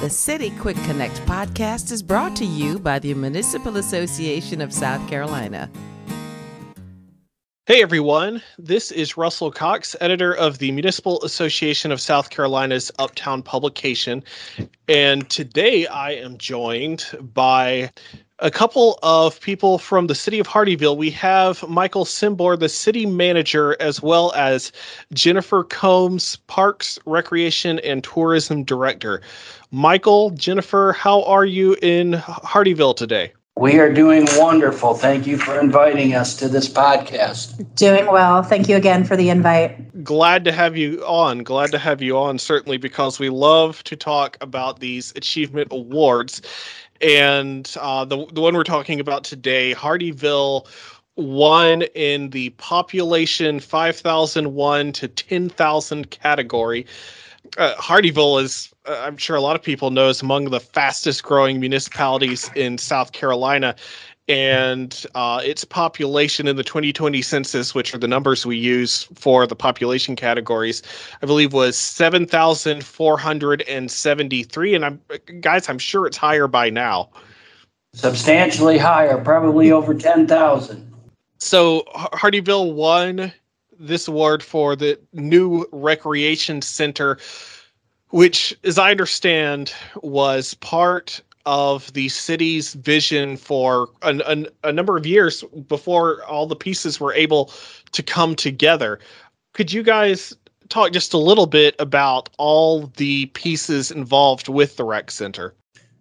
The City Quick Connect podcast is brought to you by the Municipal Association of South Carolina. Hey everyone, this is Russell Cox, editor of the Municipal Association of South Carolina's Uptown publication, and today I am joined by a couple of people from the city of Hardeeville. We have Michael Simbor, the city manager, as well as Jennifer Combs, Parks, Recreation, and Tourism Director. Michael, Jennifer, how are you in Hardeeville today? We are doing wonderful. Thank you for inviting us to this podcast. Doing well. Thank you again for the invite. Glad to have you on. Certainly, because we love to talk about these achievement awards. And the one we're talking about today, Hardeeville won in the population 5,001 to 10,000 category. Hardeeville is, I'm sure a lot of people know, is among the fastest growing municipalities in South Carolina, and its population in the 2020 census, which are the numbers we use for the population categories, I believe was 7,473, and I'm sure it's higher by now. Substantially higher, probably over 10,000. So Hardeeville won this award for the new recreation center, which, as I understand, was part of the city's vision for a number of years before all the pieces were able to come together. Could you guys talk just a little bit about all the pieces involved with the rec center?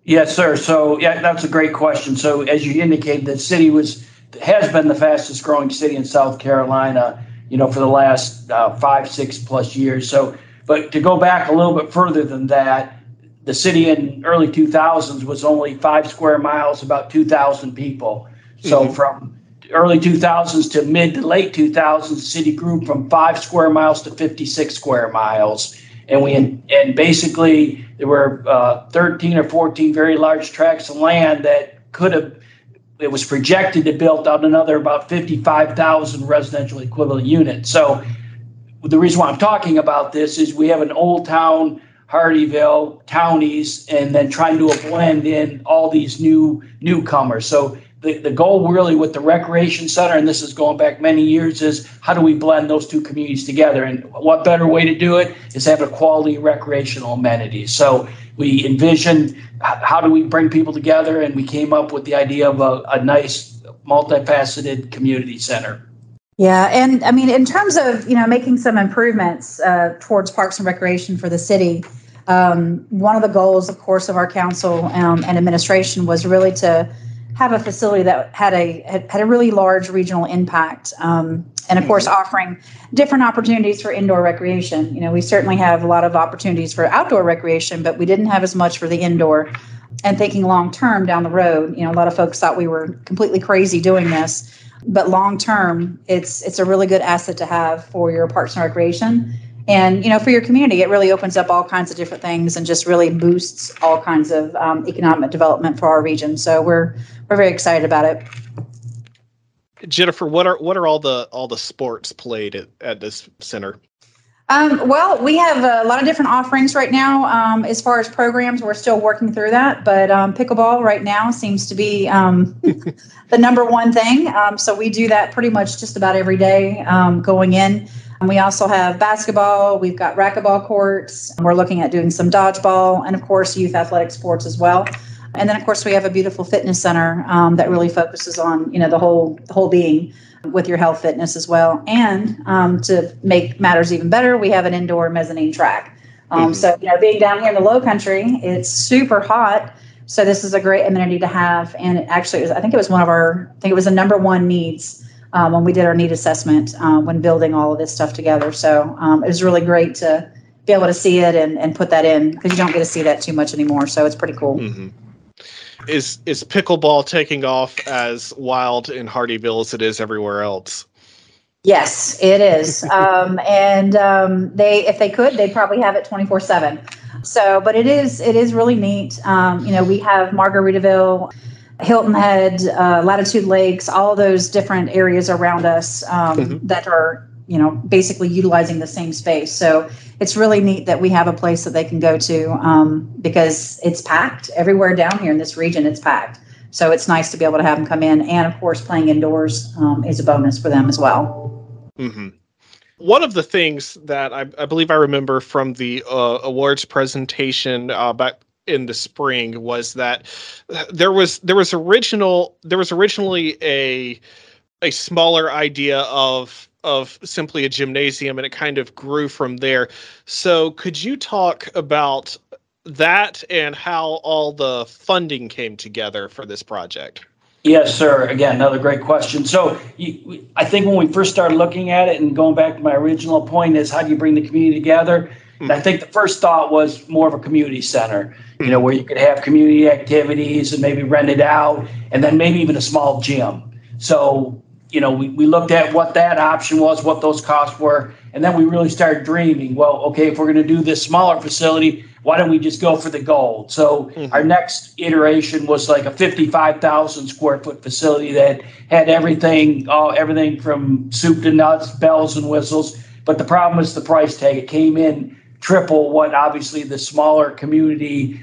Yes, sir. So, yeah, that's a great question. So, as you indicated, the city has been the fastest growing city in South Carolina, for the last 5-6 plus years. So, but to go back a little bit further than that, the city in early 2000s was only 5 square miles, about 2,000 people. So from early 2000s to mid to late 2000s, the city grew from 5 square miles to 56 square miles. And basically there were 13 or 14 very large tracts of land that it was projected to build out another about 55,000 residential equivalent units. So the reason why I'm talking about this is we have an old town Hardeeville townies, and then trying to blend in all these newcomers. So the goal really with the recreation center, and this is going back many years, is how do we blend those two communities together? And what better way to do it is have a quality recreational amenity. So we envisioned how do we bring people together, and we came up with the idea of a nice multifaceted community center. Yeah. And I mean, in terms of, making some improvements towards parks and recreation for the city, one of the goals, of course, of our council and administration was really to have a facility that had a really large regional impact. And of course, offering different opportunities for indoor recreation. We certainly have a lot of opportunities for outdoor recreation, but we didn't have as much for the indoor. And thinking long term down the road, a lot of folks thought we were completely crazy doing this. But long term, it's a really good asset to have for your parks and recreation. And, for your community, it really opens up all kinds of different things and just really boosts all kinds of economic development for our region. So we're very excited about it. Jennifer, what are all the sports played at this center? Well, we have a lot of different offerings right now. As far as programs, we're still working through that, but pickleball right now seems to be the number one thing. So we do that pretty much just about every day going in. And we also have basketball. We've got racquetball courts. We're looking at doing some dodgeball and, of course, youth athletic sports as well. And then, of course, we have a beautiful fitness center that really focuses on, the whole being with your health fitness as well. And to make matters even better, we have an indoor mezzanine track. So, being down here in the Lowcountry, it's super hot. So this is a great amenity to have. And it actually, it was the number one needs when we did our need assessment when building all of this stuff together. So it was really great to be able to see it and put that in, because you don't get to see that too much anymore. So it's pretty cool. Mm-hmm. Is pickleball taking off as wild in Hardeeville as it is everywhere else? Yes, it is. If they could, they'd probably have it 24/7. So, but it is really neat. We have Margaritaville, Hilton Head, Latitude Lakes, all those different areas around us that are you know, basically utilizing the same space. So it's really neat that we have a place that they can go to because it's packed everywhere down here in this region. It's packed. So it's nice to be able to have them come in. And of course, playing indoors is a bonus for them as well. Mm-hmm. One of the things that I believe I remember from the awards presentation back in the spring was that there was originally a smaller idea of simply a gymnasium, and it kind of grew from there. So could you talk about that and how all the funding came together for this project? Yes, sir. Again, another great question. So I think when we first started looking at it, and going back to my original point is, how do you bring the community together? And I think the first thought was more of a community center, you know, where you could have community activities and maybe rent it out, and then maybe even a small gym. So, you know, we looked at what that option was, what those costs were, and then we really started dreaming, well, okay, if we're going to do this smaller facility, why don't we just go for the gold? So our next iteration was like a 55,000 square foot facility that had everything from soup to nuts, bells and whistles. But the problem is the price tag. It came in triple what obviously the smaller community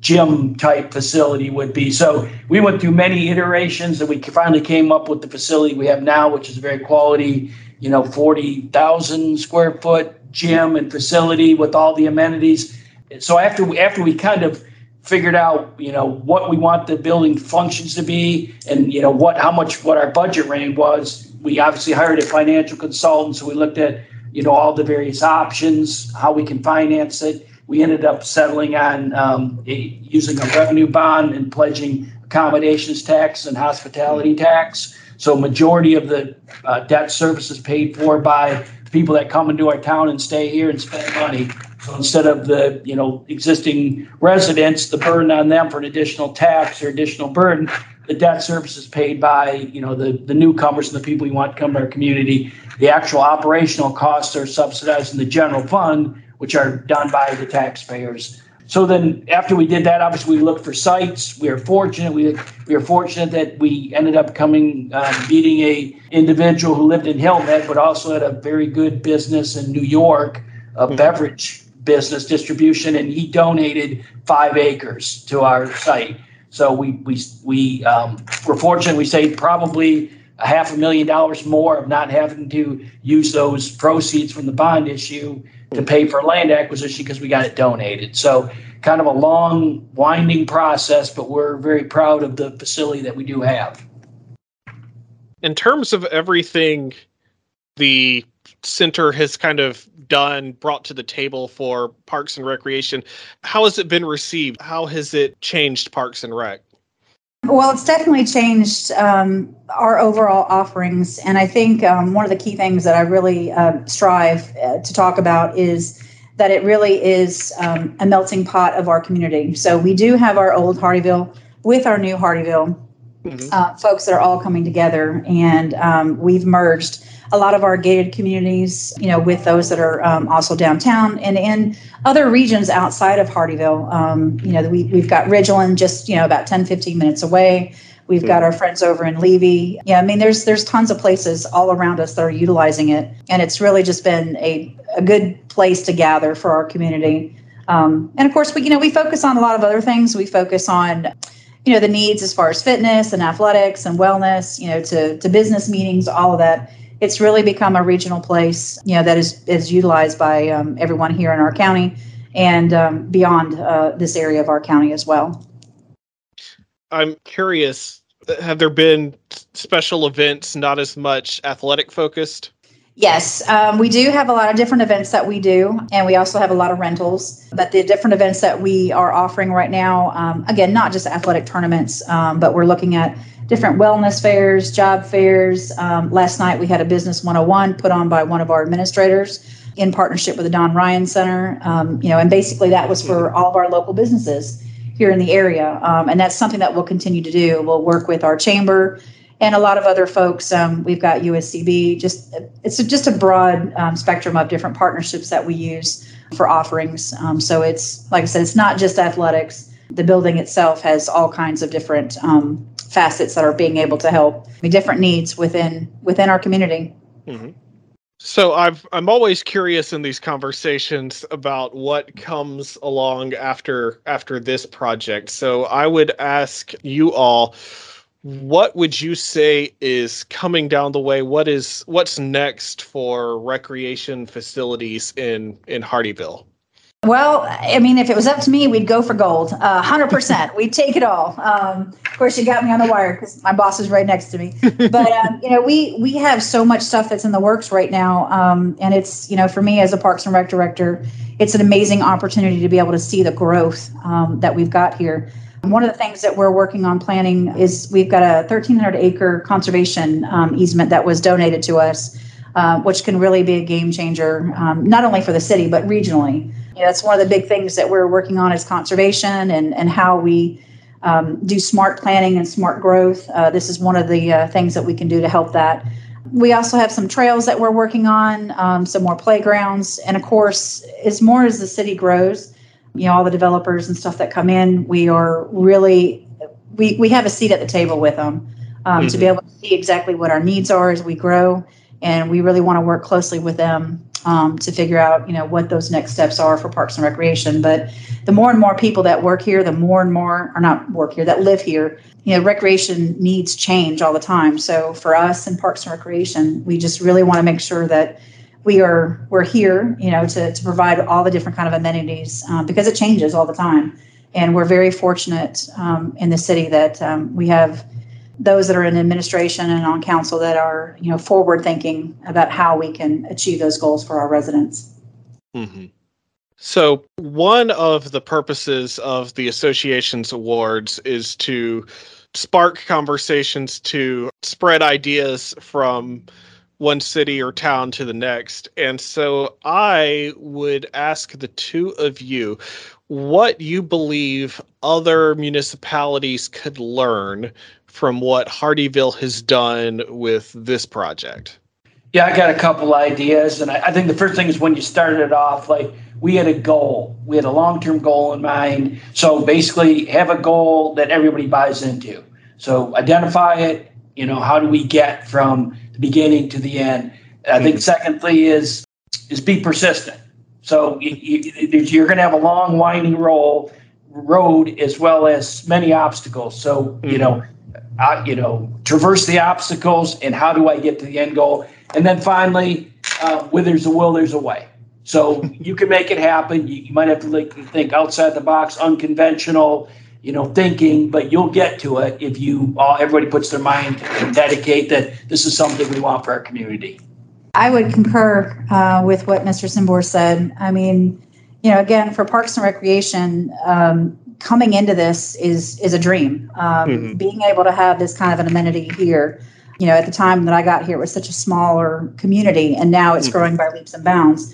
gym type facility would be. So we went through many iterations, and we finally came up with the facility we have now, which is a very quality, you know, 40,000 square foot gym and facility with all the amenities. So after we kind of figured out, you know, what we want the building functions to be, and, you know, how much our budget range was, we obviously hired a financial consultant. So we looked at, you know, all the various options, how we can finance it. We ended up settling on using a revenue bond and pledging accommodations tax and hospitality tax. So majority of the debt service is paid for by people that come into our town and stay here and spend money. So instead of the, you know, existing residents, the burden on them for an additional tax or additional burden, the debt service is paid by, you know, the newcomers and the people you want to come to our community. The actual operational costs are subsidized in the general fund, which are done by the taxpayers. So then after we did that, obviously we looked for sites. We are fortunate. We are fortunate that we ended up meeting a individual who lived in Hilton Head, but also had a very good business in New York, a beverage business distribution, and he donated 5 acres to our site. So we were fortunate. We saved probably $500,000 more of not having to use those proceeds from the bond issue to pay for land acquisition because we got it donated. So kind of a long, winding process, but we're very proud of the facility that we do have. In terms of everything the center has kind of done, brought to the table for Parks and Recreation, how has it been received? How has it changed Parks and Rec? Well, it's definitely changed our overall offerings. And I think one of the key things that I really strive to talk about is that it really is a melting pot of our community. So we do have our old Hardeeville with our new Hardeeville folks that are all coming together. And we've merged a lot of our gated communities, you know, with those that are also downtown and in other regions outside of Hardeeville. You know, we've got Ridgeland just, you know, about 10, 15 minutes away. We've got our friends over in Levy. Yeah, I mean, there's tons of places all around us that are utilizing it. And it's really just been a good place to gather for our community. And of course, we focus on a lot of other things. We focus on, you know, the needs as far as fitness and athletics and wellness, you know, to business meetings, all of that. It's really become a regional place, you know, that is utilized by everyone here in our county and beyond this area of our county as well. I'm curious, have there been special events, not as much athletic focused? Yes, we do have a lot of different events that we do, and we also have a lot of rentals. But the different events that we are offering right now, again, not just athletic tournaments, but we're looking at different wellness fairs, job fairs. Last night we had a business 101 put on by one of our administrators in partnership with the Don Ryan Center. You know, and basically that was for all of our local businesses here in the area. And that's something that we'll continue to do. We'll work with our chamber and a lot of other folks. We've got USCB. It's just a broad spectrum of different partnerships that we use for offerings. So it's, like I said, it's not just athletics. The building itself has all kinds of different facets that are being able to help different needs within our community. Mm-hmm. So I'm always curious in these conversations about what comes along after this project. So I would ask you all, what would you say is coming down the way? What's next for recreation facilities in Hardeeville? Well, I mean, if it was up to me, we'd go for gold, 100%. We'd take it all. Of course, you got me on the wire because my boss is right next to me. But, we have so much stuff that's in the works right now. And it's, for me as a Parks and Rec director, it's an amazing opportunity to be able to see the growth that we've got here. And one of the things that we're working on planning is we've got a 1,300-acre conservation easement that was donated to us, which can really be a game changer, not only for the city, but regionally. That's one of the big things that we're working on is conservation and how we do smart planning and smart growth. This is one of the things that we can do to help that. We also have some trails that we're working on, some more playgrounds. And of course, as more as the city grows, all the developers and stuff that come in, we are really, we have a seat at the table with them to be able to see exactly what our needs are as we grow. And we really want to work closely with them to figure out, what those next steps are for Parks and Recreation. But the more and more people that work here, the more and more, or not work here, that live here, recreation needs change all the time. So for us in Parks and Recreation, we just really want to make sure that we're here, to provide all the different kind of amenities because it changes all the time. And we're very fortunate in the city that we have those that are in administration and on council that are, forward thinking about how we can achieve those goals for our residents. Mm-hmm. So one of the purposes of the association's awards is to spark conversations, to spread ideas from one city or town to the next. And so I would ask the two of you what you believe other municipalities could learn from what Hardeeville has done with this project. Yeah, I got a couple ideas. And I think the first thing is when you started it off, we had a goal. We had a long-term goal in mind. So basically have a goal that everybody buys into. So identify it, how do we get from the beginning to the end? I think secondly is be persistent. So you're going to have a long, winding road as well as many obstacles. So, traverse the obstacles and how do I get to the end goal? And then finally, where there's a will, there's a way. So you can make it happen. You might have to think outside the box, unconventional, thinking, but you'll get to it if everybody puts their mind and dedicate that this is something we want for our community. I would concur with what Mr. Simbor said. I mean, again, for Parks and Recreation, coming into this is a dream. Being able to have this kind of an amenity here, at the time that I got here, it was such a smaller community, and now it's growing by leaps and bounds.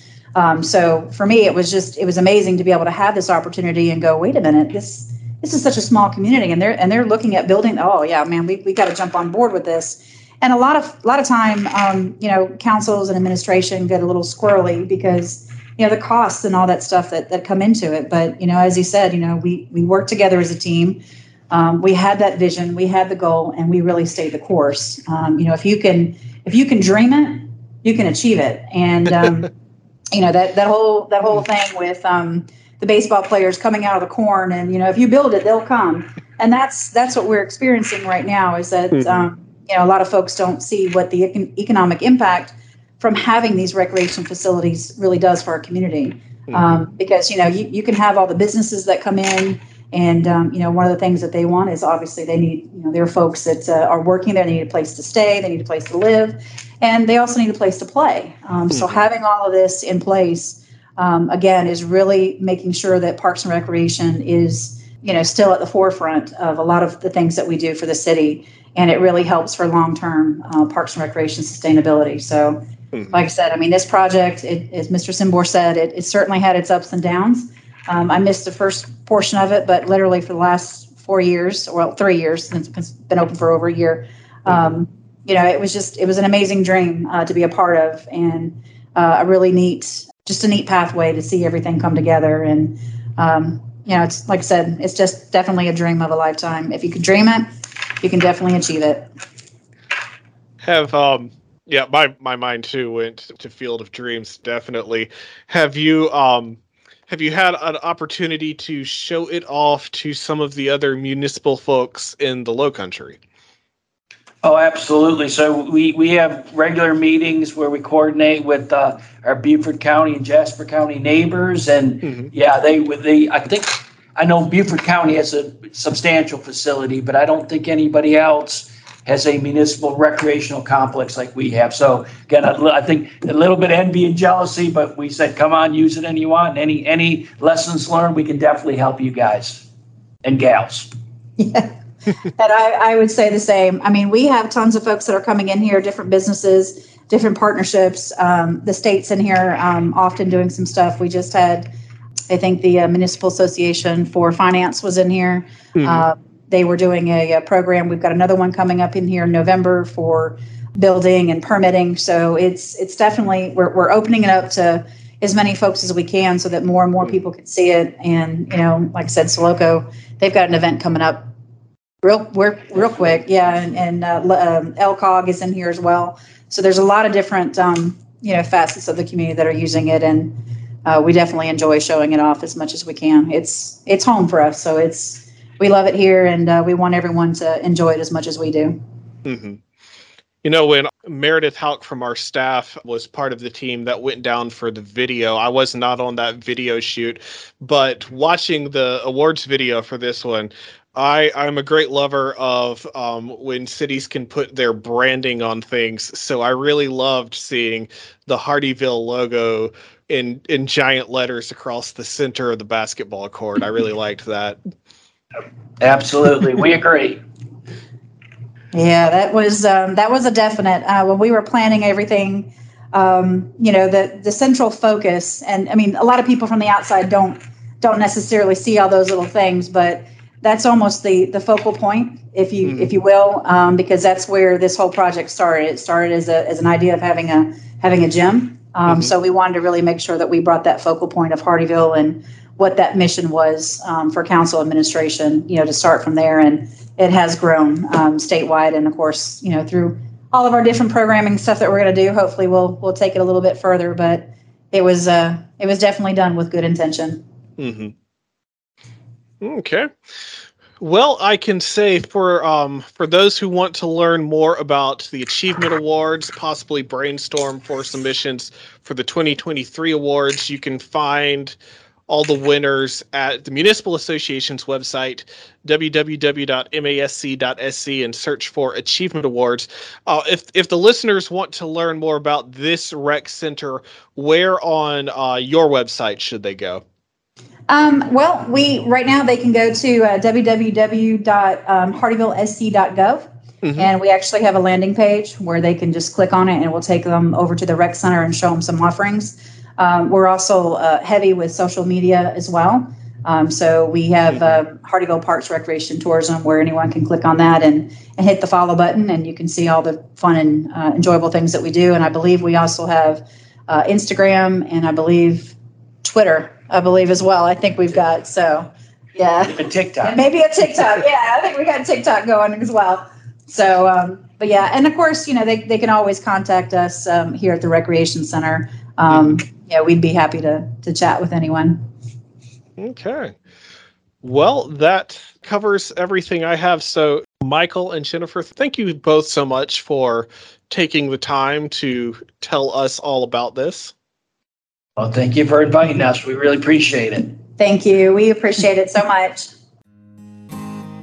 So for me, it was amazing to be able to have this opportunity and go, wait a minute, this is such a small community, and they're looking at building. Oh yeah, man, we got to jump on board with this. And a lot of time, councils and administration get a little squirrely because, the costs and all that stuff that come into it. But, as you said, we worked together as a team. We had that vision, we had the goal, and we really stayed the course. If you can dream it, you can achieve it. And, that whole thing with the baseball players coming out of the corn and, if you build it, they'll come. And that's what we're experiencing right now is that, a lot of folks don't see what the economic impact from having these recreation facilities really does for our community. Because, you can have all the businesses that come in and, one of the things that they want is obviously they need, their folks that are working there, they need a place to stay, they need a place to live, and they also need a place to play. So having all of this in place, again, is really making sure that Parks and Recreation is, still at the forefront of a lot of the things that we do for the city. And it really helps for long-term Parks and Recreation sustainability. So, like I said, I mean, this project, as Mr. Simbor said, it certainly had its ups and downs. I missed the first portion of it, but literally for the last 4 years, well, 3 years, since it's been open for over a year, it was an amazing dream to be a part of, and a really neat pathway to see everything come together. And, it's like I said, it's just definitely a dream of a lifetime. If you could dream it, you can definitely achieve it. Have Yeah, my mind too went to Field of Dreams, definitely. Have you had an opportunity to show it off to some of the other municipal folks in the Lowcountry? Oh, absolutely. So we have regular meetings where we coordinate with our Beaufort County and Jasper County neighbors, and I know Beaufort County has a substantial facility, but I don't think anybody else has a municipal recreational complex like we have. So again, I think a little bit of envy and jealousy, but we said, come on, use it any you want. Any lessons learned, we can definitely help you guys and gals. Yeah. And I would say the same. I mean, we have tons of folks that are coming in here, different businesses, different partnerships. The state's in here often doing some stuff. We just had, I think, the Municipal Association for Finance was in here. Mm-hmm. They were doing a program. We've got another one coming up in here in November for building and permitting. So it's definitely, we're opening it up to as many folks as we can so that more and more people can see it. And, you know, like I said, Soloco, they've got an event coming up real quick. Yeah. And LCOG is in here as well. So there's a lot of different, facets of the community that are using it. And we definitely enjoy showing it off as much as we can. It's home for us. So we love it here, and we want everyone to enjoy it as much as we do. Mm-hmm. You know, when Meredith Houck from our staff was part of the team that went down for the video, I was not on that video shoot, but watching the awards video for this one, I'm a great lover of when cities can put their branding on things. So I really loved seeing the Hardeeville logo in giant letters across the center of the basketball court. I really liked that. Absolutely. We agree. Yeah, that was a definite. When we were planning everything, the central focus, and I mean, a lot of people from the outside don't necessarily see all those little things, but that's almost the focal point, if you will, because that's where this whole project started. It started as an idea of having a gym. So we wanted to really make sure that we brought that focal point of Hardeeville and what that mission was for council administration, to start from there. And it has grown statewide. And of course, through all of our different programming stuff that we're going to do, hopefully we'll take it a little bit further, but it was definitely done with good intention. Mm-hmm. Okay. Well, I can say for those who want to learn more about the achievement awards, possibly brainstorm for submissions for the 2023 awards, you can find all the winners at the Municipal Association's website, www.masc.sc, and search for Achievement Awards. If the listeners want to learn more about this rec center, where on your website should they go? Right now they can go to www.hardeevillesc.gov. Mm-hmm. And we actually have a landing page where they can just click on it, and it will take them over to the rec center and show them some offerings. We're also heavy with social media as well. So we have Hardeeville Parks Recreation Tourism, where anyone can click on that and hit the follow button, and you can see all the fun and enjoyable things that we do. And I believe we also have Instagram, and I believe Twitter, as well. I think we've got, so yeah. And TikTok. And maybe a TikTok. Yeah, I think we got TikTok going as well. So, but yeah, and of course, they can always contact us here at the Recreation Center. Yeah, we'd be happy to chat with anyone. Okay. Well, that covers everything I have. So Michael and Jennifer, thank you both so much for taking the time to tell us all about this. Well, thank you for inviting us. We really appreciate it. Thank you. We appreciate it so much.